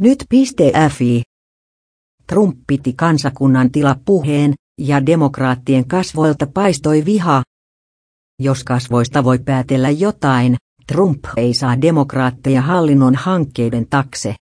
Nyt.fi. Trump piti kansakunnan tilapuheen, ja demokraattien kasvoilta paistoi viha. Jos kasvoista voi päätellä jotain, Trump ei saa demokraatteja hallinnon hankkeiden taakse.